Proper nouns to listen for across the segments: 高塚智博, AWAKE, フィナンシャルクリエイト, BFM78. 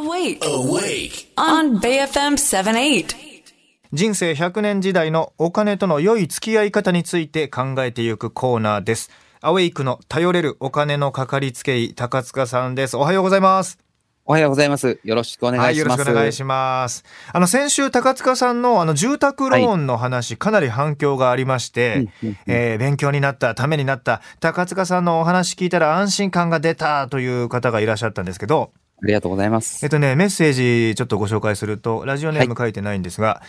Awake on BFM78。人生100年時代のお金との良い付き合い方について考えていくコーナーです。アウェイクの頼れるお金のかかりつけ医、高塚さんです。おはようございます。おはようございます。よろしくお願いします。はい、よろしくお願いします。先週高塚さんの住宅ローンの話、かなり反響がありまして、勉強になった、ためになった、高塚さんのお話聞いたら安心感が出たという方がいらっしゃったんですけど、ありがとうございます。メッセージちょっとご紹介すると、ラジオネーム書いてないんですが、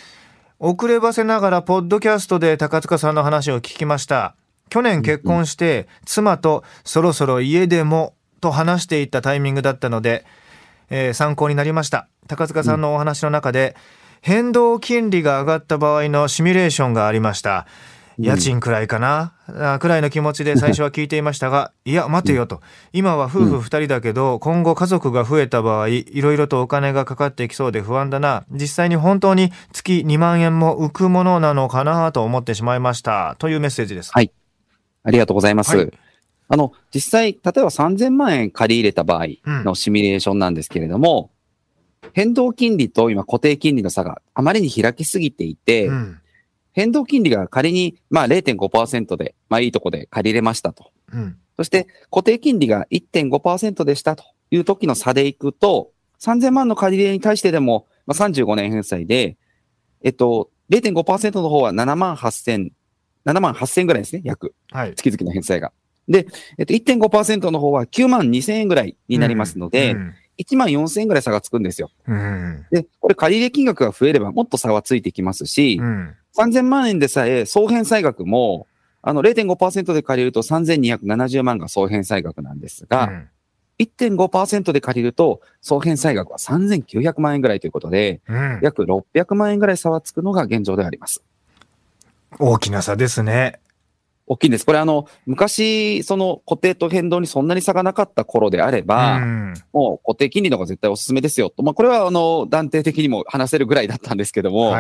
遅ればせながらポッドキャストで高塚さんの話を聞きました。去年結婚して、妻とそろそろ家でもと話していたタイミングだったので、参考になりました。高塚さんのお話の中で、変動金利が上がった場合のシミュレーションがありました。家賃くらいかな、くらいの気持ちで最初は聞いていましたがいや待てよと、今は夫婦2人だけど、今後家族が増えた場合いろいろとお金がかかってきそうで不安だな、実際に本当に月2万円も浮くものなのかなと思ってしまいましたというメッセージです。はい、ありがとうございます。はい、実際、例えば3000万円借り入れた場合のシミュレーションなんですけれども、変動金利と今固定金利の差があまりに開きすぎていて、変動金利が仮に、0.5% で、いいとこで借りれましたと。そして、固定金利が 1.5% でしたという時の差でいくと、3000万の借り入れに対してでも、35年返済で、0.5% の方は7万8000ぐらいですね、約。月々の返済が。で、1.5% の方は9万2000円ぐらいになりますので、1万4000円ぐらい差がつくんですよ。で、これ借り入れ金額が増えればもっと差はついてきますし、3000万円でさえ総返済額も、0.5% で借りると3270万が総返済額なんですが、1.5% で借りると総返済額は3900万円ぐらいということで、約600万円ぐらい差はつくのが現状であります。大きな差ですね。大きいんです。これ昔、固定と変動にそんなに差がなかった頃であれば、もう固定金利の方が絶対おすすめですよと。これは断定的にも話せるぐらいだったんですけども、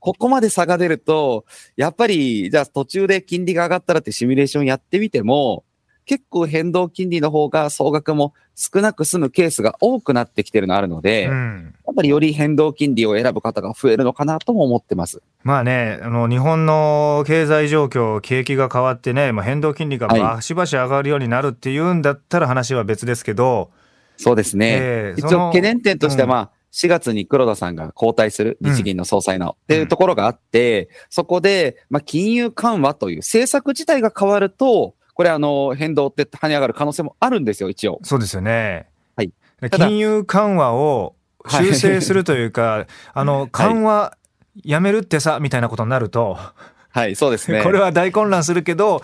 ここまで差が出ると、やっぱり、じゃあ途中で金利が上がったらってシミュレーションやってみても、結構変動金利の方が総額も少なく済むケースが多くなってきてるのあるので、やっぱりより変動金利を選ぶ方が増えるのかなとも思ってます。日本の経済状況、景気が変わってね、変動金利がバシバシ上がるようになるっていうんだったら話は別ですけど、そうですね。一応懸念点としては、4月に黒田さんが交代する、日銀の総裁の、っていうところがあって、そこで、金融緩和という政策自体が変わると、これ変動って跳ね上がる可能性もあるんですよ、一応。そうですよね。はい。金融緩和を修正するというか、緩和やめるってさ、みたいなことになると。はい、そうですね。これは大混乱するけど、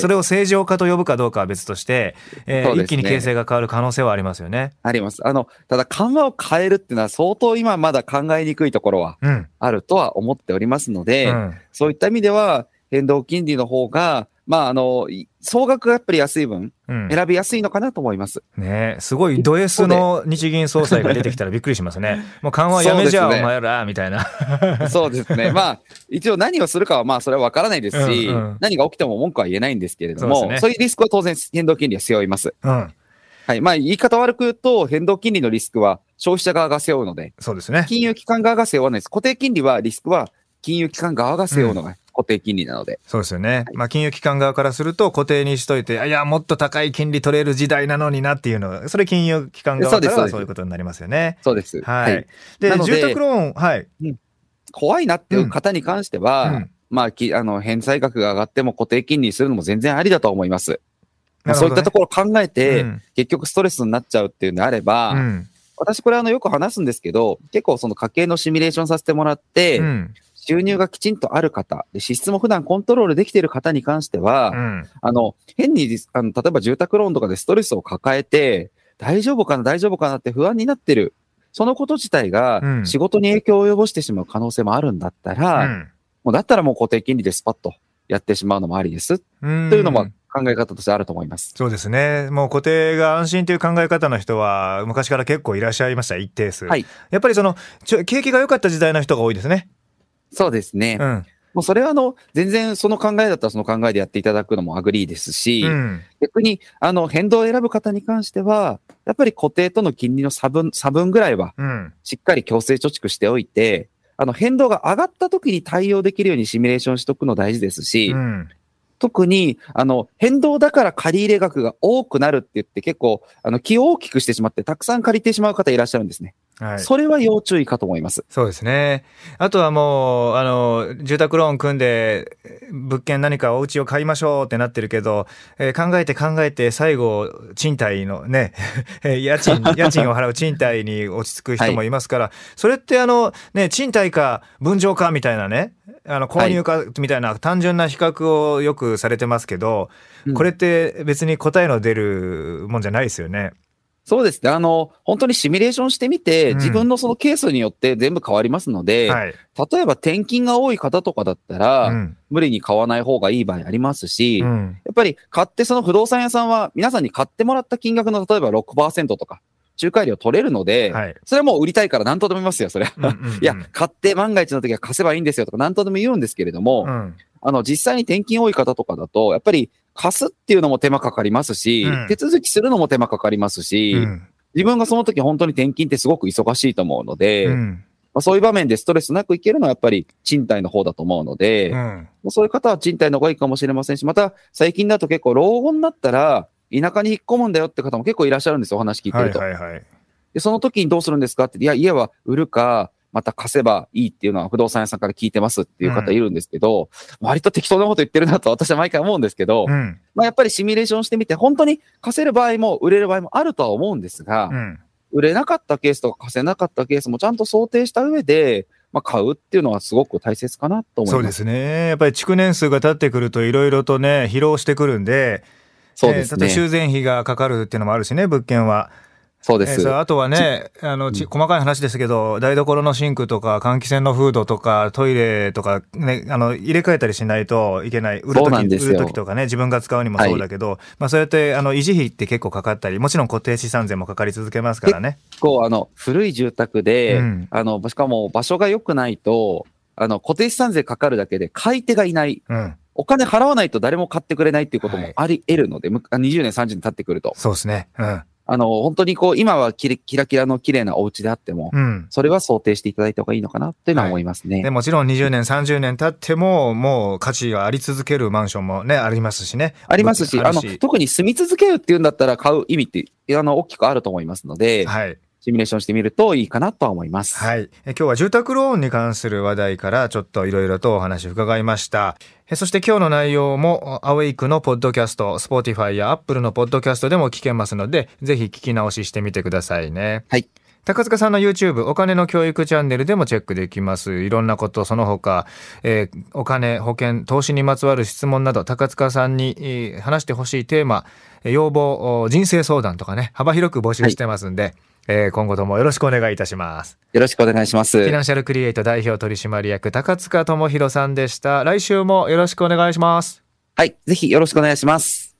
それを正常化と呼ぶかどうかは別として、一気に形勢が変わる可能性はありますよね。あります。ただ緩和を変えるっていうのは相当今まだ考えにくいところはあるとは思っておりますので、そういった意味では変動金利の方が、総額がやっぱり安い分、選びやすいのかなと思います。ねえ、すごいド S の日銀総裁が出てきたらびっくりしますね。もう緩和やめじゃお前ら、みたいな。そうですね。一応何をするかは、それはわからないですし、何が起きても文句は言えないんですけれども、そういうリスクは当然変動金利は背負います。はい。言い方悪く言うと、変動金利のリスクは消費者側が背負うので、そうですね。金融機関側が背負わないです。固定金利はリスクは金融機関側が背負うのが、固定金利なので。そうですよね。金融機関側からすると固定にしといて、いや、もっと高い金利取れる時代なのになっていうの、それ金融機関側からはそういうことになりますよね。そうです。はい。で、住宅ローン、怖いなっていう方に関しては、返済額が上がっても固定金利にするのも全然ありだと思います。そういったところを考えて、結局ストレスになっちゃうっていうのであれば、私これよく話すんですけど、結構家計のシミュレーションさせてもらって、収入がきちんとある方、支出も普段コントロールできている方に関しては、変に例えば住宅ローンとかでストレスを抱えて、大丈夫かなって不安になってる。そのこと自体が仕事に影響を及ぼしてしまう可能性もあるんだったら、もう固定金利でスパッとやってしまうのもありです。というのも考え方としてあると思います。そうですね。もう固定が安心という考え方の人は昔から結構いらっしゃいました、一定数。やっぱり景気が良かった時代の人が多いですね。そうですね。もうそれは全然その考えだったらその考えでやっていただくのもアグリーですし、うん、逆に変動を選ぶ方に関してはやっぱり固定との金利の差分ぐらいはしっかり強制貯蓄しておいて、変動が上がった時に対応できるようにシミュレーションしとくの大事ですし、うん、特に変動だから借入額が多くなるって言って結構気を大きくしてしまってたくさん借りてしまう方いらっしゃるんですね。はい、それは要注意かと思います。そうですね。あとはもう、住宅ローン組んで、物件何かお家を買いましょうってなってるけど、考えて最後、賃貸のね、家賃を払う賃貸に落ち着く人もいますから、はい、それってね、賃貸か分譲かみたいなね、購入かみたいな単純な比較をよくされてますけど、はい、これって別に答えの出るもんじゃないですよね。そうですね。本当にシミュレーションしてみて、自分のそのケースによって全部変わりますので、うん、はい、例えば転勤が多い方とかだったら、うん、無理に買わない方がいい場合ありますし、うん、やっぱり買ってその不動産屋さんは皆さんに買ってもらった金額の例えば 6% とか、仲介料取れるので、はい、それはもう売りたいから何とでも言いますよ、それは。うんうんうん、いや、買って万が一の時は貸せばいいんですよとか何とでも言うんですけれども、うん、実際に転勤多い方とかだと、やっぱり、貸すっていうのも手間かかりますし、うん、手続きするのも手間かかりますし、うん、自分がその時本当に転勤ってすごく忙しいと思うので、うん、そういう場面でストレスなくいけるのはやっぱり賃貸の方だと思うので、うん、そういう方は賃貸の方がいいかもしれませんし、また最近だと結構老後になったら田舎に引っ込むんだよって方も結構いらっしゃるんですよ、お話聞いてると。はいはいはい、でその時にどうするんですかって、いや家は売るか、また貸せばいいっていうのは不動産屋さんから聞いてますっていう方いるんですけど、うん、割と適当なこと言ってるなと私は毎回思うんですけど、うん、やっぱりシミュレーションしてみて本当に貸せる場合も売れる場合もあるとは思うんですが、うん、売れなかったケースとか貸せなかったケースもちゃんと想定した上で買うっていうのはすごく大切かなと思います。そうですね。やっぱり築年数が経ってくるといろいろとね疲労してくるんで、そうですね。修繕費がかかるっていうのもあるしね、物件は。そうです。あとはね、細かい話ですけど、台所のシンクとか換気扇のフードとかトイレとかね、入れ替えたりしないといけない。売る時とかね、自分が使うにもそうだけど、はい、そうやって維持費って結構かかったり、もちろん固定資産税もかかり続けますからね。結構古い住宅で、うん、しかも場所が良くないと、固定資産税かかるだけで買い手がいない。うん、お金払わないと誰も買ってくれないっていうこともあり得るので、はい、20年30年経ってくると。そうですね。うん。本当に今はキラキラの綺麗なお家であっても、うん、それは想定していただいた方がいいのかなっていうのは思いますね。はい、でもちろん20年、30年経っても、もう価値があり続けるマンションもね、ありますしね。ありますし、特に住み続けるっていうんだったら買う意味って、大きくあると思いますので、はい。シミュレーションしてみるといいかなとは思います。はい。今日は住宅ローンに関する話題からちょっといろいろとお話を伺いました。そして今日の内容もアウェイクのポッドキャスト、Spotify や Apple のポッドキャストでも聞けますので、ぜひ聞き直ししてみてくださいね。はい。高塚さんの YouTube お金の教育チャンネルでもチェックできます。いろんなことその他、お金、保険、投資にまつわる質問など高塚さんに、話してほしいテーマ、要望、人生相談とかね、幅広く募集してますんで、はい、今後ともよろしくお願いいたします。よろしくお願いします。フィナンシャルクリエイト代表取締役高塚智博さんでした。来週もよろしくお願いします。はい、ぜひよろしくお願いします。